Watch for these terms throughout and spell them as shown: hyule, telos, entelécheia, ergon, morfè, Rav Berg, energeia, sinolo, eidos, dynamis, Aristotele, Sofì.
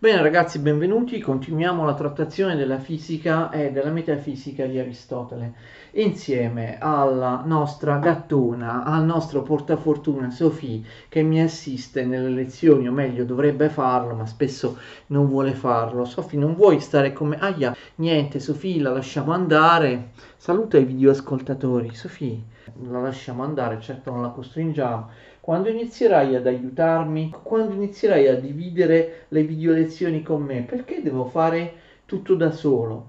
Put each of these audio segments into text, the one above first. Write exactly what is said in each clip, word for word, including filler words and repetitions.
Bene ragazzi, benvenuti, continuiamo la trattazione della fisica e della metafisica di Aristotele insieme alla nostra gattona, al nostro portafortuna Sofì, che mi assiste nelle lezioni, o meglio dovrebbe farlo ma spesso non vuole farlo. Sofì, non vuoi stare come... Aia, niente Sofì, la lasciamo andare. Saluta i videoascoltatori. Sofì, la lasciamo andare, certo non la costringiamo. Quando inizierai ad aiutarmi, quando inizierai a dividere le video lezioni con me, perché devo fare tutto da solo?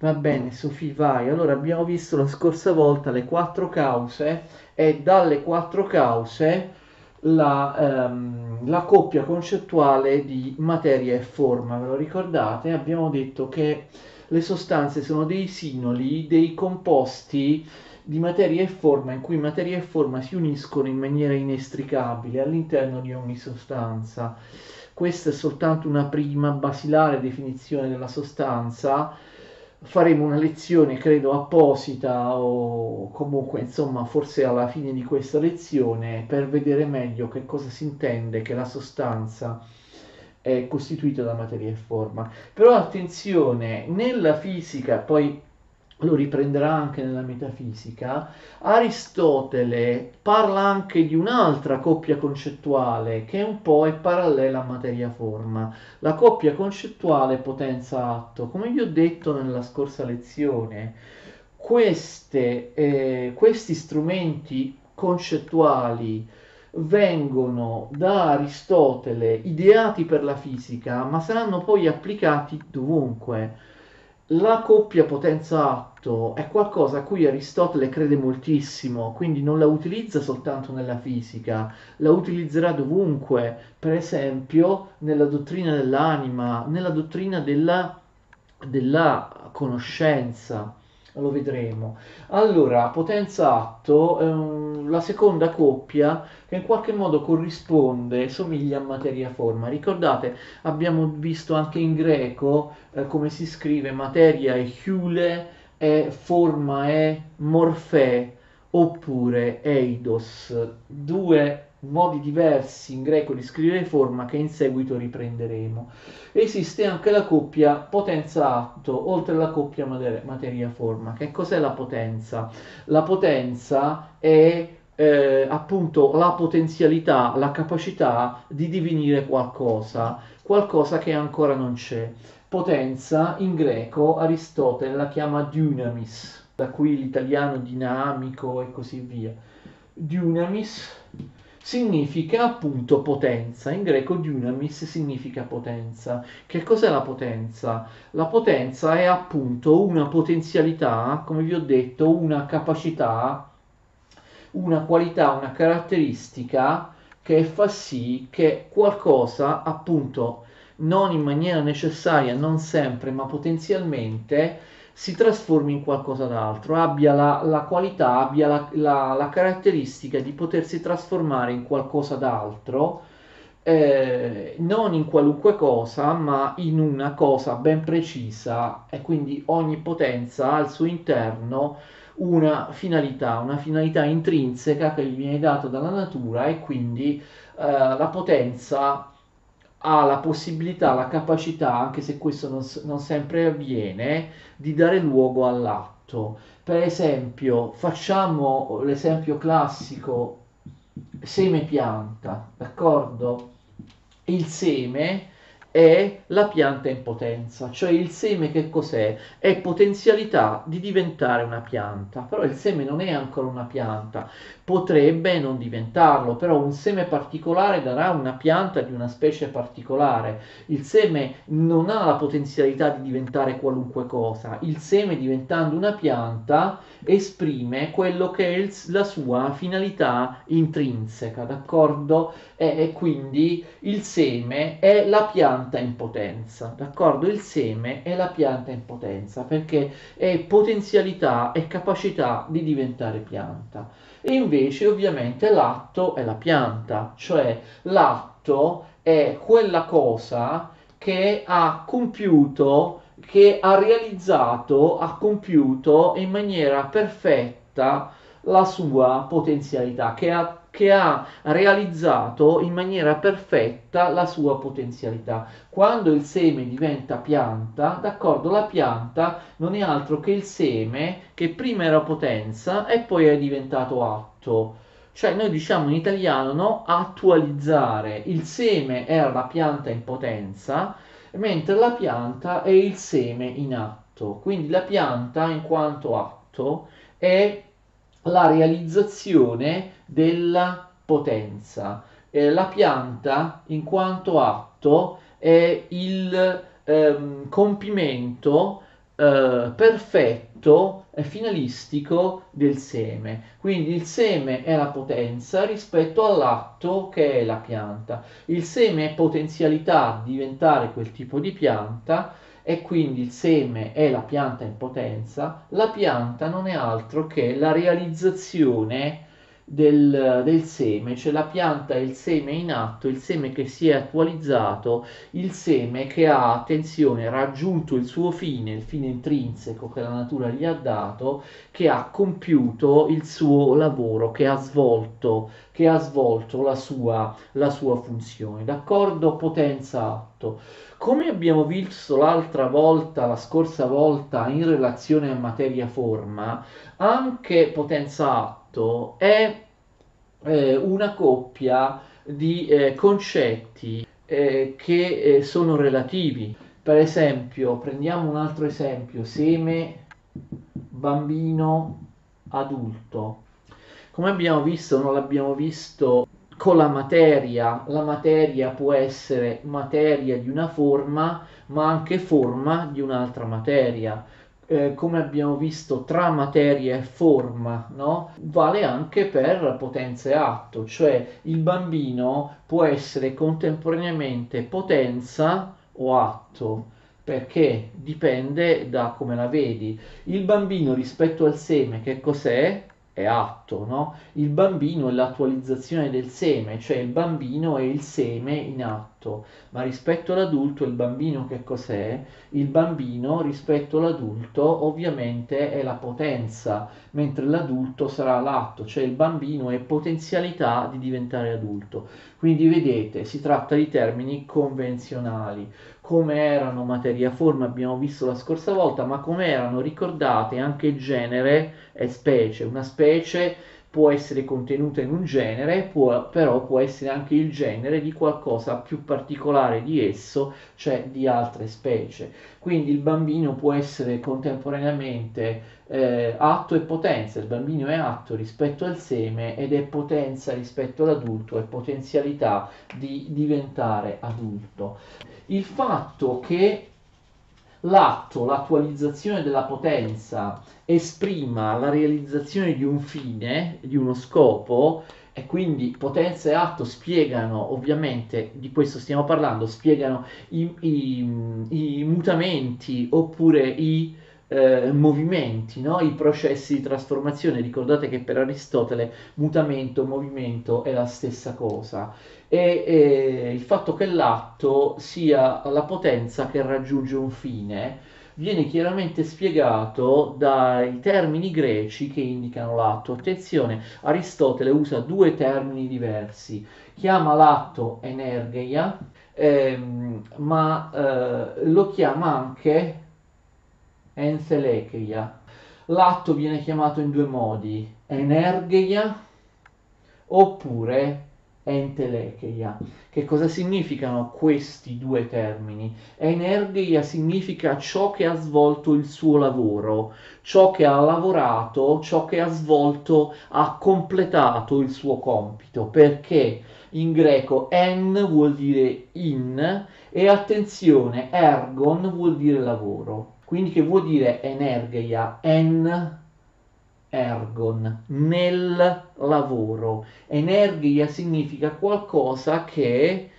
Va bene Sofì, vai. Allora, abbiamo visto la scorsa volta le quattro cause e dalle quattro cause la, ehm, la coppia concettuale di materia e forma. Ve lo ricordate? Abbiamo detto che le sostanze sono dei sinoli, dei composti di materia e forma in cui materia e forma si uniscono in maniera inestricabile all'interno di ogni sostanza. Questa è soltanto una prima basilare definizione della sostanza. Faremo una lezione, credo, apposita o comunque, insomma, forse alla fine di questa lezione per vedere meglio che cosa si intende che la sostanza è costituita da materia e forma. Però attenzione, nella fisica, poi lo riprenderà anche nella metafisica, Aristotele parla anche di un'altra coppia concettuale che un po' è parallela a materia-forma, la coppia concettuale potenza-atto. Come vi ho detto nella scorsa lezione, queste, eh, questi strumenti concettuali vengono da Aristotele ideati per la fisica, ma saranno poi applicati dovunque. La coppia potenza-atto è qualcosa a cui Aristotele crede moltissimo, quindi non la utilizza soltanto nella fisica, la utilizzerà dovunque, per esempio nella dottrina dell'anima, nella dottrina della, della conoscenza, lo vedremo. Allora, potenza-atto è um, la seconda coppia che in qualche modo corrisponde, somiglia a materia-forma. Ricordate, abbiamo visto anche in greco eh, come si scrive materia e hyule, e forma e morfè, oppure eidos, due modi diversi in greco di scrivere forma che in seguito riprenderemo. Esiste anche la coppia potenza-atto, oltre alla coppia materia-forma. Che cos'è la potenza? La potenza è eh, appunto la potenzialità, la capacità di divenire qualcosa, qualcosa che ancora non c'è. Potenza, in greco, Aristotele la chiama dynamis, da cui l'italiano dinamico e così via. Dynamis significa appunto potenza, in greco dynamis significa potenza. Che cos'è la potenza? La potenza è appunto una potenzialità, come vi ho detto, una capacità, una qualità, una caratteristica che fa sì che qualcosa, appunto, non in maniera necessaria, non sempre, ma potenzialmente, si trasformi in qualcosa d'altro, abbia la, la qualità, abbia la, la, la caratteristica di potersi trasformare in qualcosa d'altro, eh, non in qualunque cosa, ma in una cosa ben precisa, e quindi ogni potenza ha al suo interno una finalità, una finalità intrinseca che gli viene data dalla natura, e quindi eh, la potenza ha la possibilità, la capacità, anche se questo non, non sempre avviene, di dare luogo all'atto. Per esempio, facciamo l'esempio classico seme pianta, d'accordo? Il seme è la pianta in potenza, cioè il seme che cos'è? È potenzialità di diventare una pianta, però il seme non è ancora una pianta, potrebbe non diventarlo, però un seme particolare darà una pianta di una specie particolare. Il seme non ha la potenzialità di diventare qualunque cosa, il seme diventando una pianta esprime quello che è il, la sua finalità intrinseca, d'accordo? E, e quindi il seme è la pianta in potenza, d'accordo? Il seme è la pianta in potenza perché è potenzialità e capacità di diventare pianta. E invece ovviamente l'atto è la pianta, cioè l'atto è quella cosa che ha compiuto, che ha realizzato, ha compiuto in maniera perfetta la sua potenzialità, che ha che ha realizzato in maniera perfetta la sua potenzialità. Quando il seme diventa pianta, d'accordo, la pianta non è altro che il seme che prima era potenza e poi è diventato atto. Cioè noi diciamo in italiano, no, attualizzare. Il seme era la pianta in potenza, mentre la pianta è il seme in atto. Quindi la pianta in quanto atto è la realizzazione della potenza. Eh, la pianta in quanto atto è il ehm, compimento eh, perfetto e finalistico del seme. Quindi il seme è la potenza rispetto all'atto che è la pianta. Il seme è potenzialità a diventare quel tipo di pianta, e quindi il seme è la pianta in potenza. La pianta non è altro che la realizzazione del, del seme, cioè la pianta è il seme in atto, il seme che si è attualizzato, il seme che ha, attenzione, raggiunto il suo fine, il fine intrinseco che la natura gli ha dato, che ha compiuto il suo lavoro, che ha svolto, che ha svolto la sua, la sua funzione, d'accordo? Potenza atto. Come abbiamo visto l'altra volta, la scorsa volta, in relazione a materia-forma, anche potenza-atto è eh, una coppia di eh, concetti eh, che eh, sono relativi. Per esempio, prendiamo un altro esempio, seme, bambino, adulto. Come abbiamo visto, non l'abbiamo visto... con la materia, la materia può essere materia di una forma, ma anche forma di un'altra materia. Eh, come abbiamo visto, tra materia e forma, no? Vale anche per potenza e atto, cioè il bambino può essere contemporaneamente potenza o atto, perché dipende da come la vedi. Il bambino rispetto al seme, che cos'è? È atto, no? Il bambino è l'attualizzazione del seme, cioè il bambino è il seme in atto, ma rispetto all'adulto il bambino che cos'è? Il bambino rispetto all'adulto ovviamente è la potenza, mentre l'adulto sarà l'atto, cioè il bambino è potenzialità di diventare adulto. Quindi vedete, si tratta di termini convenzionali. Come erano materia forma abbiamo visto la scorsa volta, ma come erano ricordate anche genere e specie. Una specie può essere contenuta in un genere, può, però può essere anche il genere di qualcosa più particolare di esso, cioè di altre specie. Quindi il bambino può essere contemporaneamente eh, atto e potenza. Il bambino è atto rispetto al seme ed è potenza rispetto all'adulto, è potenzialità di diventare adulto. Il fatto che l'atto, l'attualizzazione della potenza, esprima la realizzazione di un fine, di uno scopo, e quindi potenza e atto spiegano, ovviamente, di questo stiamo parlando, spiegano i, i, i mutamenti oppure i eh, movimenti, no? I processi di trasformazione. Ricordate che per Aristotele mutamento, movimento è la stessa cosa. E, e il fatto che l'atto sia la potenza che raggiunge un fine viene chiaramente spiegato dai termini greci che indicano l'atto. Attenzione, Aristotele usa due termini diversi, chiama l'atto energeia, ehm, ma eh, lo chiama anche entelécheia. L'atto viene chiamato in due modi, energeia oppure entelécheia. Che cosa significano questi due termini? Energeia significa ciò che ha svolto il suo lavoro, ciò che ha lavorato, ciò che ha svolto, ha completato il suo compito, perché in greco en vuol dire in e, attenzione, ergon vuol dire lavoro. Quindi che vuol dire energeia? En ergon, nel lavoro. Energeia significa qualcosa che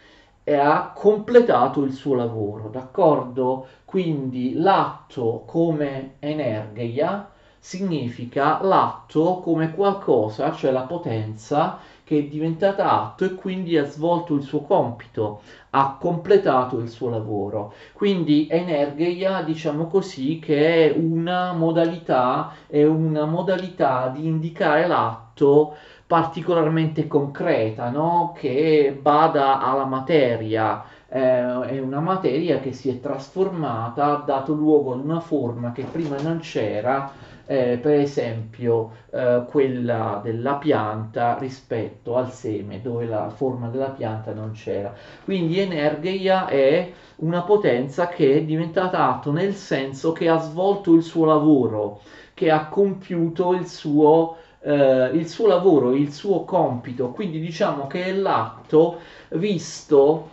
ha completato il suo lavoro, d'accordo? Quindi l'atto come energeia significa l'atto come qualcosa, cioè la potenza che è diventata atto e quindi ha svolto il suo compito, ha completato il suo lavoro. Quindi energeia, diciamo così, che è una modalità, è una modalità di indicare l'atto particolarmente concreta, no? Che bada alla materia, eh, è una materia che si è trasformata, ha dato luogo ad una forma che prima non c'era, eh, per esempio eh, quella della pianta rispetto al seme, dove la forma della pianta non c'era. Quindi energeia è una potenza che è diventata atto, nel senso che ha svolto il suo lavoro, che ha compiuto il suo Uh, il suo lavoro, il suo compito. Quindi diciamo che è l'atto visto,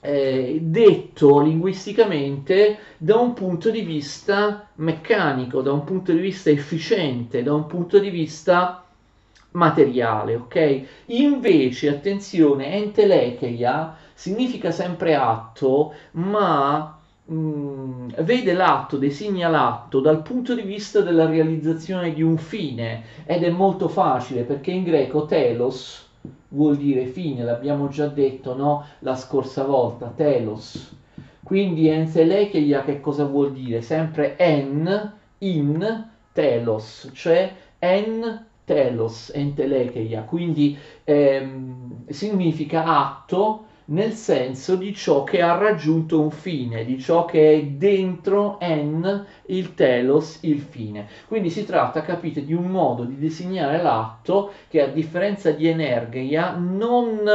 eh, detto linguisticamente, da un punto di vista meccanico, da un punto di vista efficiente, da un punto di vista materiale, ok? Invece, attenzione, entelécheia significa sempre atto, ma Mm, vede l'atto, designa l'atto dal punto di vista della realizzazione di un fine, ed è molto facile perché in greco telos vuol dire fine, l'abbiamo già detto, no? La scorsa volta, telos. Quindi entelécheia che cosa vuol dire? Sempre en, in, telos, cioè en telos, entelécheia. Quindi ehm, significa atto nel senso di ciò che ha raggiunto un fine, di ciò che è dentro en, il telos, il fine. Quindi si tratta, capite, di un modo di disegnare l'atto che, a differenza di energeia, non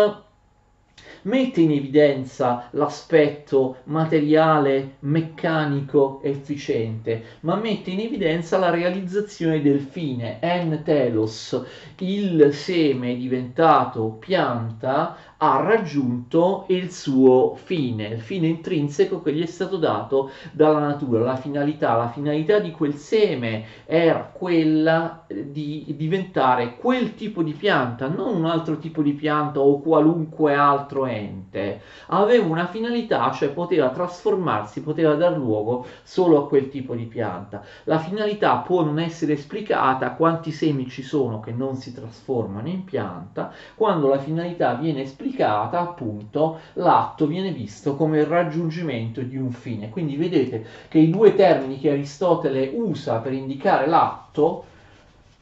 mette in evidenza l'aspetto materiale, meccanico, efficiente, ma mette in evidenza la realizzazione del fine, en telos. Il seme diventato pianta ha raggiunto il suo fine, il fine intrinseco che gli è stato dato dalla natura, la finalità. La finalità di quel seme era quella di diventare quel tipo di pianta, non un altro tipo di pianta o qualunque altro ente. Aveva una finalità, cioè poteva trasformarsi, poteva dar luogo solo a quel tipo di pianta. La finalità può non essere esplicata, quanti semi ci sono che non si trasformano in pianta. Quando la finalità viene esplicata, appunto, l'atto viene visto come il raggiungimento di un fine. Quindi vedete che i due termini che Aristotele usa per indicare l'atto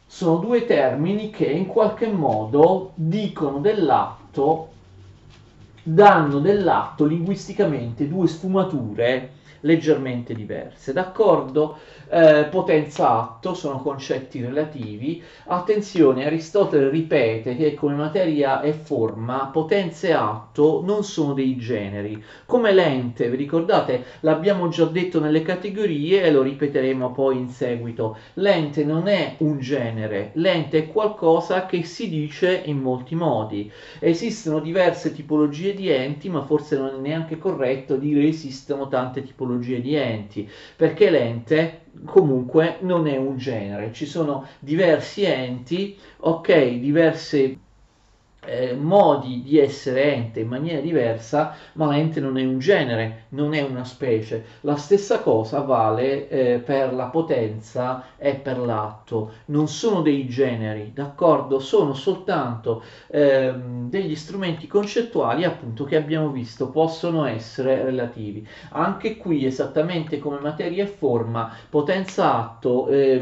sono due termini che in qualche modo dicono dell'atto, danno dell'atto linguisticamente due sfumature leggermente diverse, d'accordo? Eh, potenza, atto sono concetti relativi. Attenzione, Aristotele ripete che come materia e forma, potenza e atto non sono dei generi. Come l'ente, vi ricordate? L'abbiamo già detto nelle categorie e lo ripeteremo poi in seguito. L'ente non è un genere, l'ente è qualcosa che si dice in molti modi. Esistono diverse tipologie di enti, ma forse non è neanche corretto dire esistono tante tipologie di enti, perché l'ente comunque non è un genere, ci sono diversi enti, ok, diverse eh, modi di essere ente in maniera diversa, ma l'ente non è un genere, non è una specie. La stessa cosa vale eh, per la potenza e per l'atto, non sono dei generi, d'accordo? Sono soltanto eh, degli strumenti concettuali, appunto, che abbiamo visto possono essere relativi. Anche qui, esattamente come materia e forma, potenza e atto eh,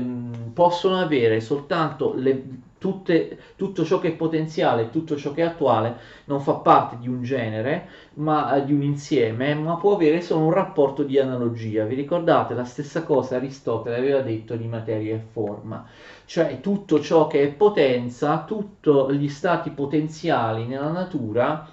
possono avere soltanto le Tutte, tutto ciò che è potenziale, tutto ciò che è attuale non fa parte di un genere, ma di un insieme, ma può avere solo un rapporto di analogia. Vi ricordate? La stessa cosa Aristotele aveva detto di materia e forma, cioè tutto ciò che è potenza, tutti gli stati potenziali nella natura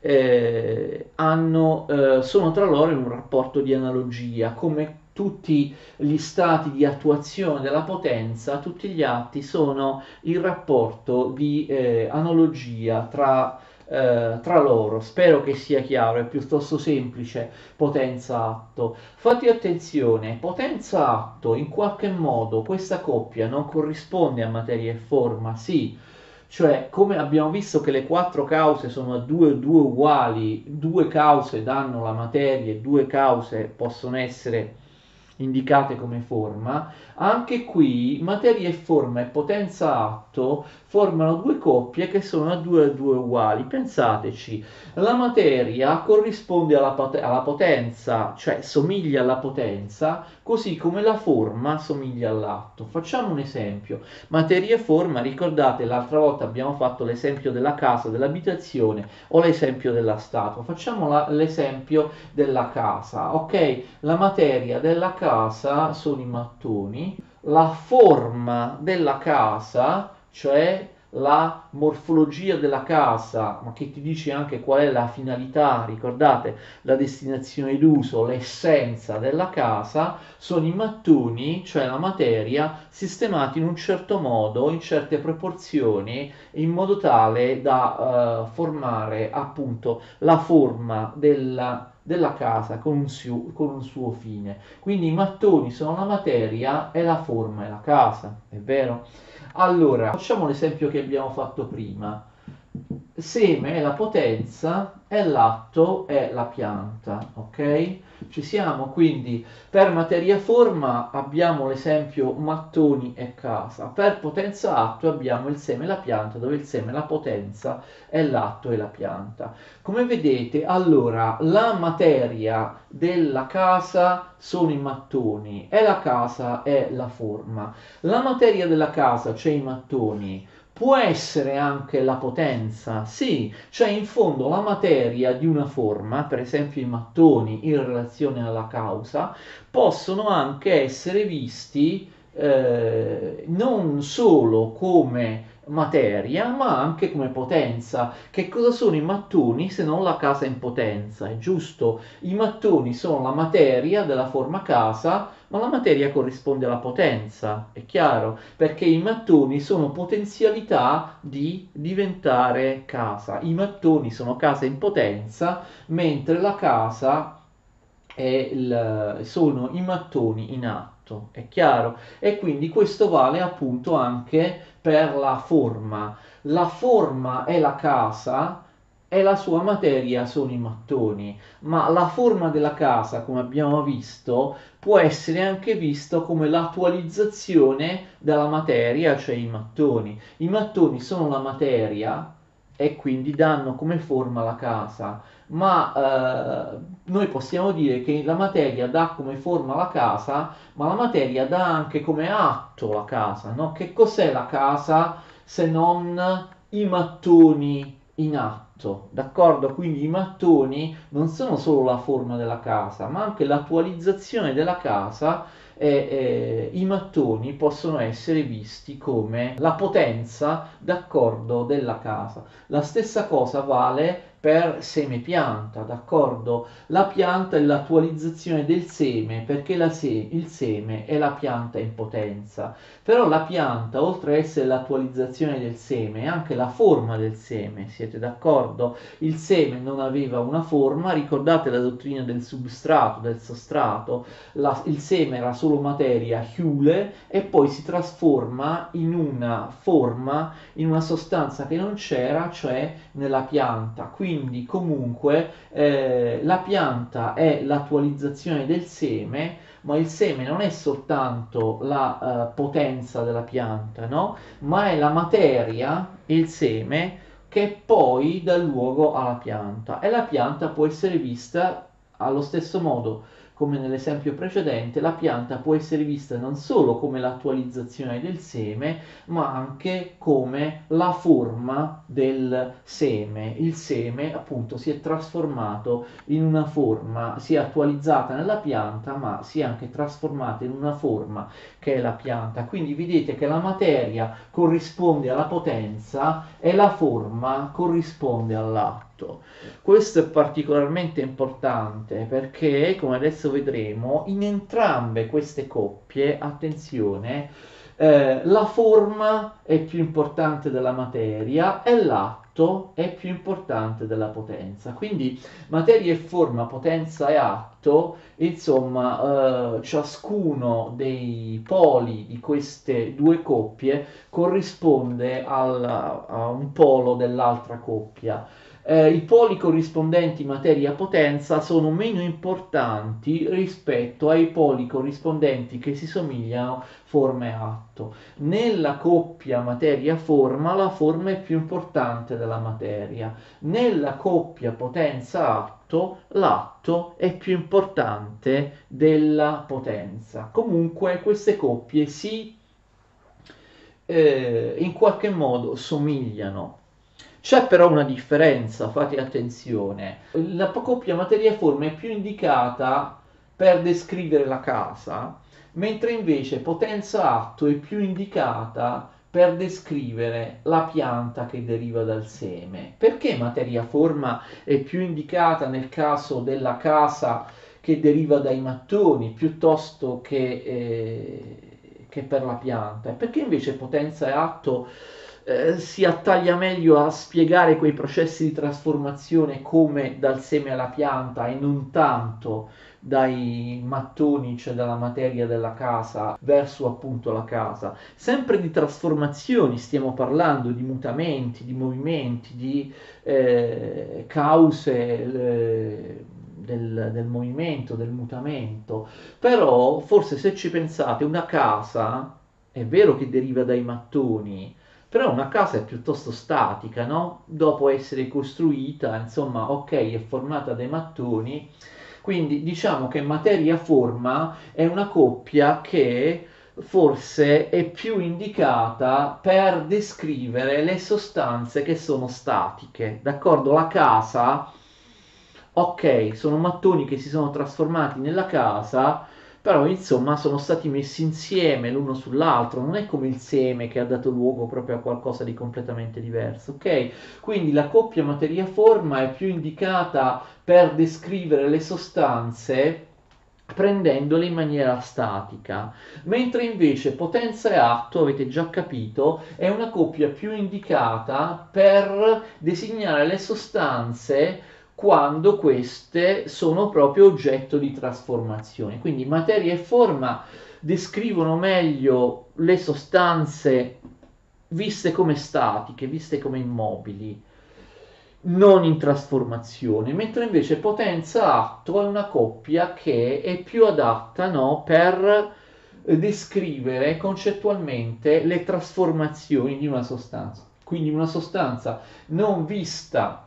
eh, hanno, eh, sono tra loro in un rapporto di analogia, come tutti gli stati di attuazione della potenza, tutti gli atti sono in rapporto di eh, analogia tra, eh, tra loro. Spero che sia chiaro, è piuttosto semplice potenza-atto. Fate attenzione, potenza-atto in qualche modo questa coppia non corrisponde a materia e forma, sì. Cioè, come abbiamo visto che le quattro cause sono a due, due uguali, due cause danno la materia e due cause possono essere indicate come forma, anche qui materia e forma e potenza atto formano due coppie che sono a due a due uguali. Pensateci, la materia corrisponde alla, alla potenza, cioè somiglia alla potenza, così come la forma somiglia all'atto. Facciamo un esempio. Materia e forma, ricordate, l'altra volta abbiamo fatto l'esempio della casa, dell'abitazione o l'esempio della statua. Facciamo l'esempio della casa, ok? La materia della casa sono i mattoni, la forma della casa, cioè la morfologia della casa, ma che ti dice anche qual è la finalità, ricordate, la destinazione d'uso, l'essenza della casa, sono i mattoni, cioè la materia, sistemati in un certo modo, in certe proporzioni, in modo tale da eh, formare appunto la forma della della casa con un, suo, con un suo fine. Quindi i mattoni sono la materia e la forma è la casa, è vero? Allora, facciamo l'esempio che abbiamo fatto prima. Seme è la potenza e l'atto è la pianta, ok? Ci siamo, quindi per materia forma abbiamo l'esempio mattoni e casa, per potenza atto abbiamo il seme e la pianta, dove il seme è la potenza e l'atto è la pianta. Come vedete, allora, la materia della casa sono i mattoni e la casa è la forma. La materia della casa, cioè i mattoni, può essere anche la potenza, sì, cioè in fondo la materia di una forma, per esempio i mattoni in relazione alla causa, possono anche essere visti eh, non solo come materia ma anche come potenza. Che cosa sono i mattoni se non la casa in potenza, è giusto? I mattoni sono la materia della forma casa, ma la materia corrisponde alla potenza, è chiaro? Perché i mattoni sono potenzialità di diventare casa, i mattoni sono casa in potenza, mentre la casa è il, sono i mattoni in atto, è chiaro? E quindi questo vale appunto anche per la forma. La forma è la casa e la sua materia sono i mattoni, ma la forma della casa, come abbiamo visto, può essere anche visto come l'attualizzazione della materia, cioè i mattoni. I mattoni sono la materia e quindi danno come forma la casa, ma eh, noi possiamo dire che la materia dà come forma la casa, ma la materia dà anche come atto la casa, no? Che cos'è la casa se non i mattoni in atto, d'accordo? Quindi i mattoni non sono solo la forma della casa, ma anche l'attualizzazione della casa, e eh, i mattoni possono essere visti come la potenza, d'accordo, della casa. La stessa cosa vale per seme pianta, d'accordo? La pianta è l'attualizzazione del seme, perché la se il seme è la pianta in potenza, però la pianta, oltre a essere l'attualizzazione del seme, è anche la forma del seme, siete d'accordo? Il seme non aveva una forma, ricordate la dottrina del substrato, del sostrato, la, il seme era solo materia, hyule, e poi si trasforma in una forma, in una sostanza che non c'era, cioè nella pianta. Quindi Quindi comunque eh, la pianta è l'attualizzazione del seme, ma il seme non è soltanto la eh, potenza della pianta, no? Ma è la materia, il seme, che poi dà luogo alla pianta. E la pianta può essere vista allo stesso modo, come nell'esempio precedente, la pianta può essere vista non solo come l'attualizzazione del seme, ma anche come la forma del seme. Il seme appunto si è trasformato in una forma, si è attualizzata nella pianta, ma si è anche trasformata in una forma che è la pianta. Quindi vedete che la materia corrisponde alla potenza e la forma corrisponde all'atto. Questo è particolarmente importante perché, come adesso vedremo, in entrambe queste coppie, attenzione, eh, la forma è più importante della materia e l'atto è più importante della potenza. Quindi materia e forma, potenza e atto, insomma, eh, ciascuno dei poli di queste due coppie corrisponde al, a un polo dell'altra coppia. eh, i poli corrispondenti materia-potenza sono meno importanti rispetto ai poli corrispondenti che si somigliano forma e atto. Nella coppia materia-forma la forma è più importante della materia, nella coppia potenza-atto l'atto è più importante della potenza. Comunque queste coppie si eh, in qualche modo somigliano. C'è però una differenza, fate attenzione. La coppia materia-forma è più indicata per descrivere la casa, mentre invece potenza-atto è più indicata per descrivere la pianta che deriva dal seme. Perché materia-forma è più indicata nel caso della casa che deriva dai mattoni piuttosto che, eh, che per la pianta? Perché invece potenza-atto eh, si attaglia meglio a spiegare quei processi di trasformazione come dal seme alla pianta e non tanto dai mattoni, cioè dalla materia della casa, verso appunto la casa. Sempre di trasformazioni stiamo parlando, di mutamenti, di movimenti, di eh, cause eh, del, del movimento, del mutamento. Però forse se ci pensate, una casa è vero che deriva dai mattoni, però una casa è piuttosto statica, no? Dopo essere costruita, insomma, ok, è formata dai mattoni. Quindi diciamo che materia-forma è una coppia che forse è più indicata per descrivere le sostanze che sono statiche, d'accordo? La casa, ok, sono mattoni che si sono trasformati nella casa, però insomma sono stati messi insieme l'uno sull'altro, non è come il seme che ha dato luogo proprio a qualcosa di completamente diverso, ok? Quindi la coppia materia-forma è più indicata per descrivere le sostanze prendendole in maniera statica, mentre invece potenza e atto, avete già capito, è una coppia più indicata per designare le sostanze quando queste sono proprio oggetto di trasformazione. Quindi materia e forma descrivono meglio le sostanze viste come statiche, viste come immobili, non in trasformazione, mentre invece potenza-atto è una coppia che è più adatta, no, per descrivere concettualmente le trasformazioni di una sostanza. Quindi una sostanza non vista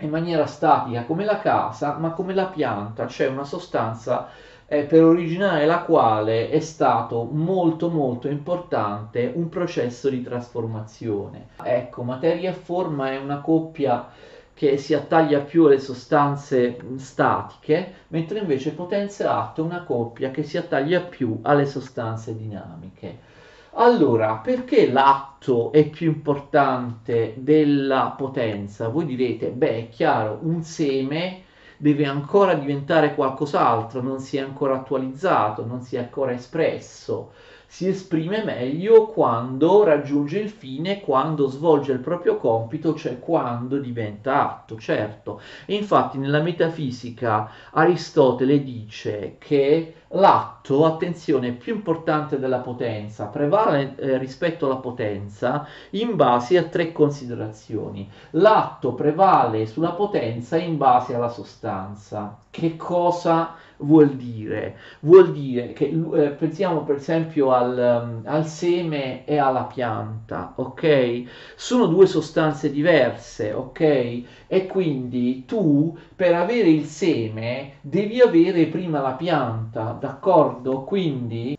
in maniera statica come la casa, ma come la pianta, cioè una sostanza eh, per originare la quale è stato molto molto importante un processo di trasformazione. Ecco, materia e forma è una coppia che si attaglia più alle sostanze statiche, mentre invece potenza e atto è una coppia che si attaglia più alle sostanze dinamiche. Allora, perché l'atto è più importante della potenza? Voi direte, beh, è chiaro, un seme deve ancora diventare qualcos'altro, non si è ancora attualizzato, non si è ancora espresso. Si esprime meglio quando raggiunge il fine, quando svolge il proprio compito, cioè quando diventa atto, certo. E infatti nella metafisica Aristotele dice che l'atto, attenzione, è più importante della potenza, prevale eh, rispetto alla potenza in base a tre considerazioni. L'atto prevale sulla potenza in base alla sostanza. Che cosa vuol dire? Vuol dire che eh, pensiamo per esempio al, al seme e alla pianta, ok? Sono due sostanze diverse, ok? E quindi tu per avere il seme devi avere prima la pianta, d'accordo? Quindi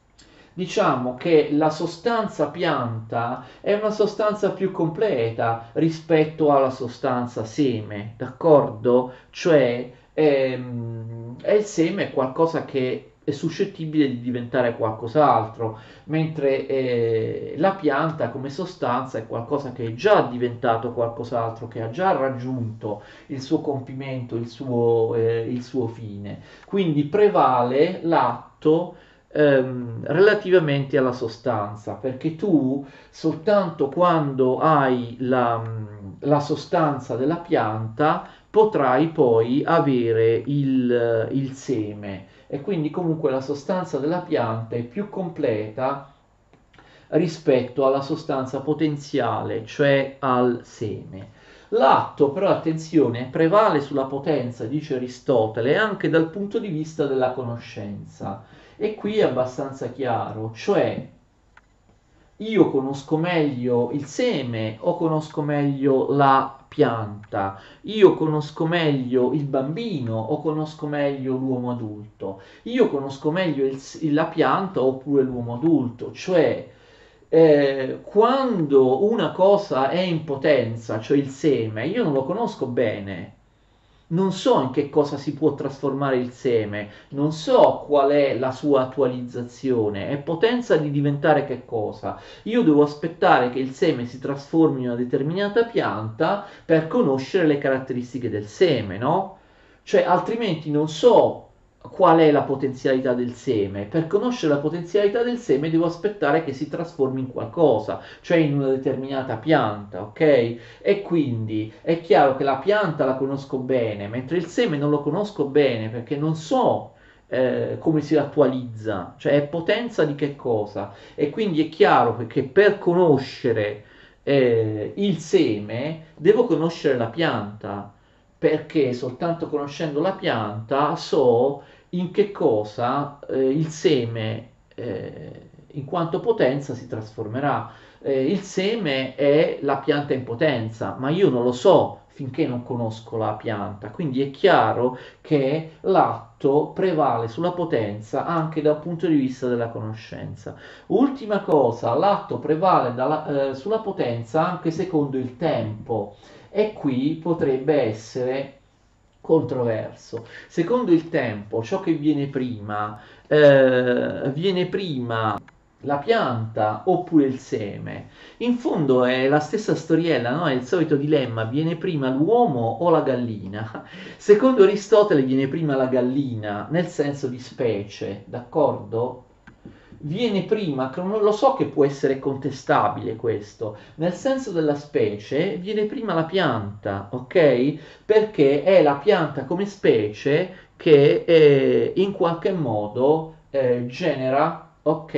diciamo che la sostanza pianta è una sostanza più completa rispetto alla sostanza seme, d'accordo? Cioè ehm, è il seme è qualcosa che è suscettibile di diventare qualcos'altro, mentre eh, la pianta come sostanza è qualcosa che è già diventato qualcos'altro, che ha già raggiunto il suo compimento, il suo, eh, il suo fine. Quindi prevale l'atto ehm, relativamente alla sostanza, perché tu soltanto quando hai la, la sostanza della pianta potrai poi avere il, il seme. E quindi comunque la sostanza della pianta è più completa rispetto alla sostanza potenziale, cioè al seme. L'atto, però attenzione, prevale sulla potenza, dice Aristotele, anche dal punto di vista della conoscenza. E qui è abbastanza chiaro, cioè io conosco meglio il seme o conosco meglio la pianta, io conosco meglio il bambino o conosco meglio l'uomo adulto, io conosco meglio il, la pianta oppure l'uomo adulto, cioè Eh, quando una cosa è in potenza, cioè il seme, io non lo conosco bene, non so in che cosa si può trasformare il seme, non so qual è la sua attualizzazione, è potenza di diventare che cosa? Io devo aspettare che il seme si trasformi in una determinata pianta per conoscere le caratteristiche del seme, no? Cioè, altrimenti non so qual è la potenzialità del seme. Per conoscere la potenzialità del seme devo aspettare che si trasformi in qualcosa, cioè in una determinata pianta, ok? E quindi è chiaro che la pianta la conosco bene, mentre il seme non lo conosco bene perché non so eh, come si attualizza, cioè è potenza di che cosa. E quindi è chiaro che per conoscere eh, il seme devo conoscere la pianta, perché soltanto conoscendo la pianta so in che cosa eh, il seme eh, in quanto potenza si trasformerà. Eh, il seme è la pianta in potenza, ma io non lo so finché non conosco la pianta. Quindi è chiaro che l'atto prevale sulla potenza anche dal punto di vista della conoscenza. Ultima cosa, l'atto prevale dalla, eh, sulla potenza anche secondo il tempo. E qui potrebbe essere controverso. Secondo il tempo, ciò che viene prima, eh, viene prima la pianta oppure il seme? In fondo è la stessa storiella, no? È il solito dilemma, viene prima l'uomo o la gallina? Secondo Aristotele viene prima la gallina, nel senso di specie, d'accordo? Viene prima, lo so che può essere contestabile questo, nel senso della specie viene prima la pianta, ok? Perché è la pianta come specie che eh, in qualche modo eh, genera, ok,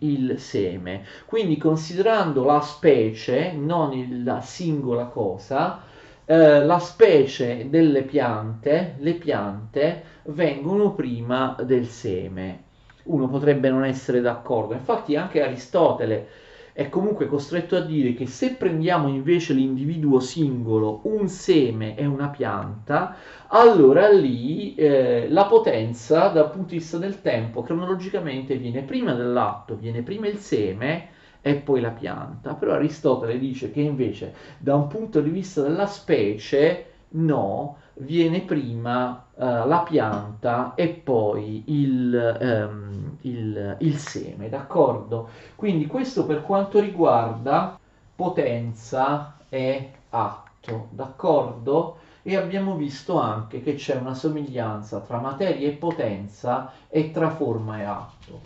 il seme. Quindi considerando la specie, non il, la singola cosa, eh, la specie delle piante, le piante vengono prima del seme. Uno potrebbe non essere d'accordo, infatti anche Aristotele è comunque costretto a dire che se prendiamo invece l'individuo singolo, un seme e una pianta, allora lì eh, la potenza dal punto di vista del tempo cronologicamente viene prima dell'atto, viene prima il seme e poi la pianta. Però Aristotele dice che invece da un punto di vista della specie no, viene prima uh, la pianta e poi il, um, il, il seme, d'accordo? Quindi questo per quanto riguarda potenza e atto, d'accordo? E abbiamo visto anche che c'è una somiglianza tra materia e potenza e tra forma e atto.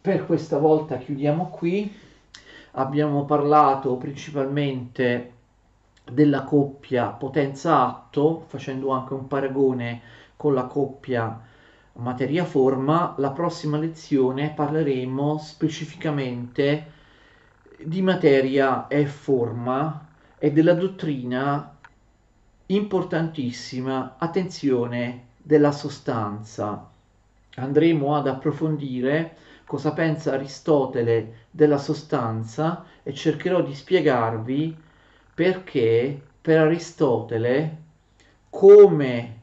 Per questa volta chiudiamo qui. Abbiamo parlato principalmente della coppia potenza-atto, facendo anche un paragone con la coppia materia-forma. La prossima lezione parleremo specificamente di materia e forma e della dottrina importantissima, attenzione, della sostanza. Andremo ad approfondire cosa pensa Aristotele della sostanza e cercherò di spiegarvi perché per Aristotele, come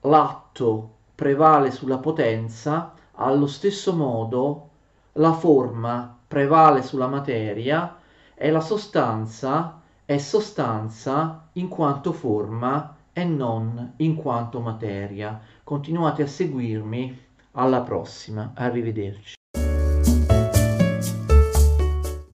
l'atto prevale sulla potenza, allo stesso modo la forma prevale sulla materia e la sostanza è sostanza in quanto forma e non in quanto materia. Continuate a seguirmi, alla prossima, arrivederci.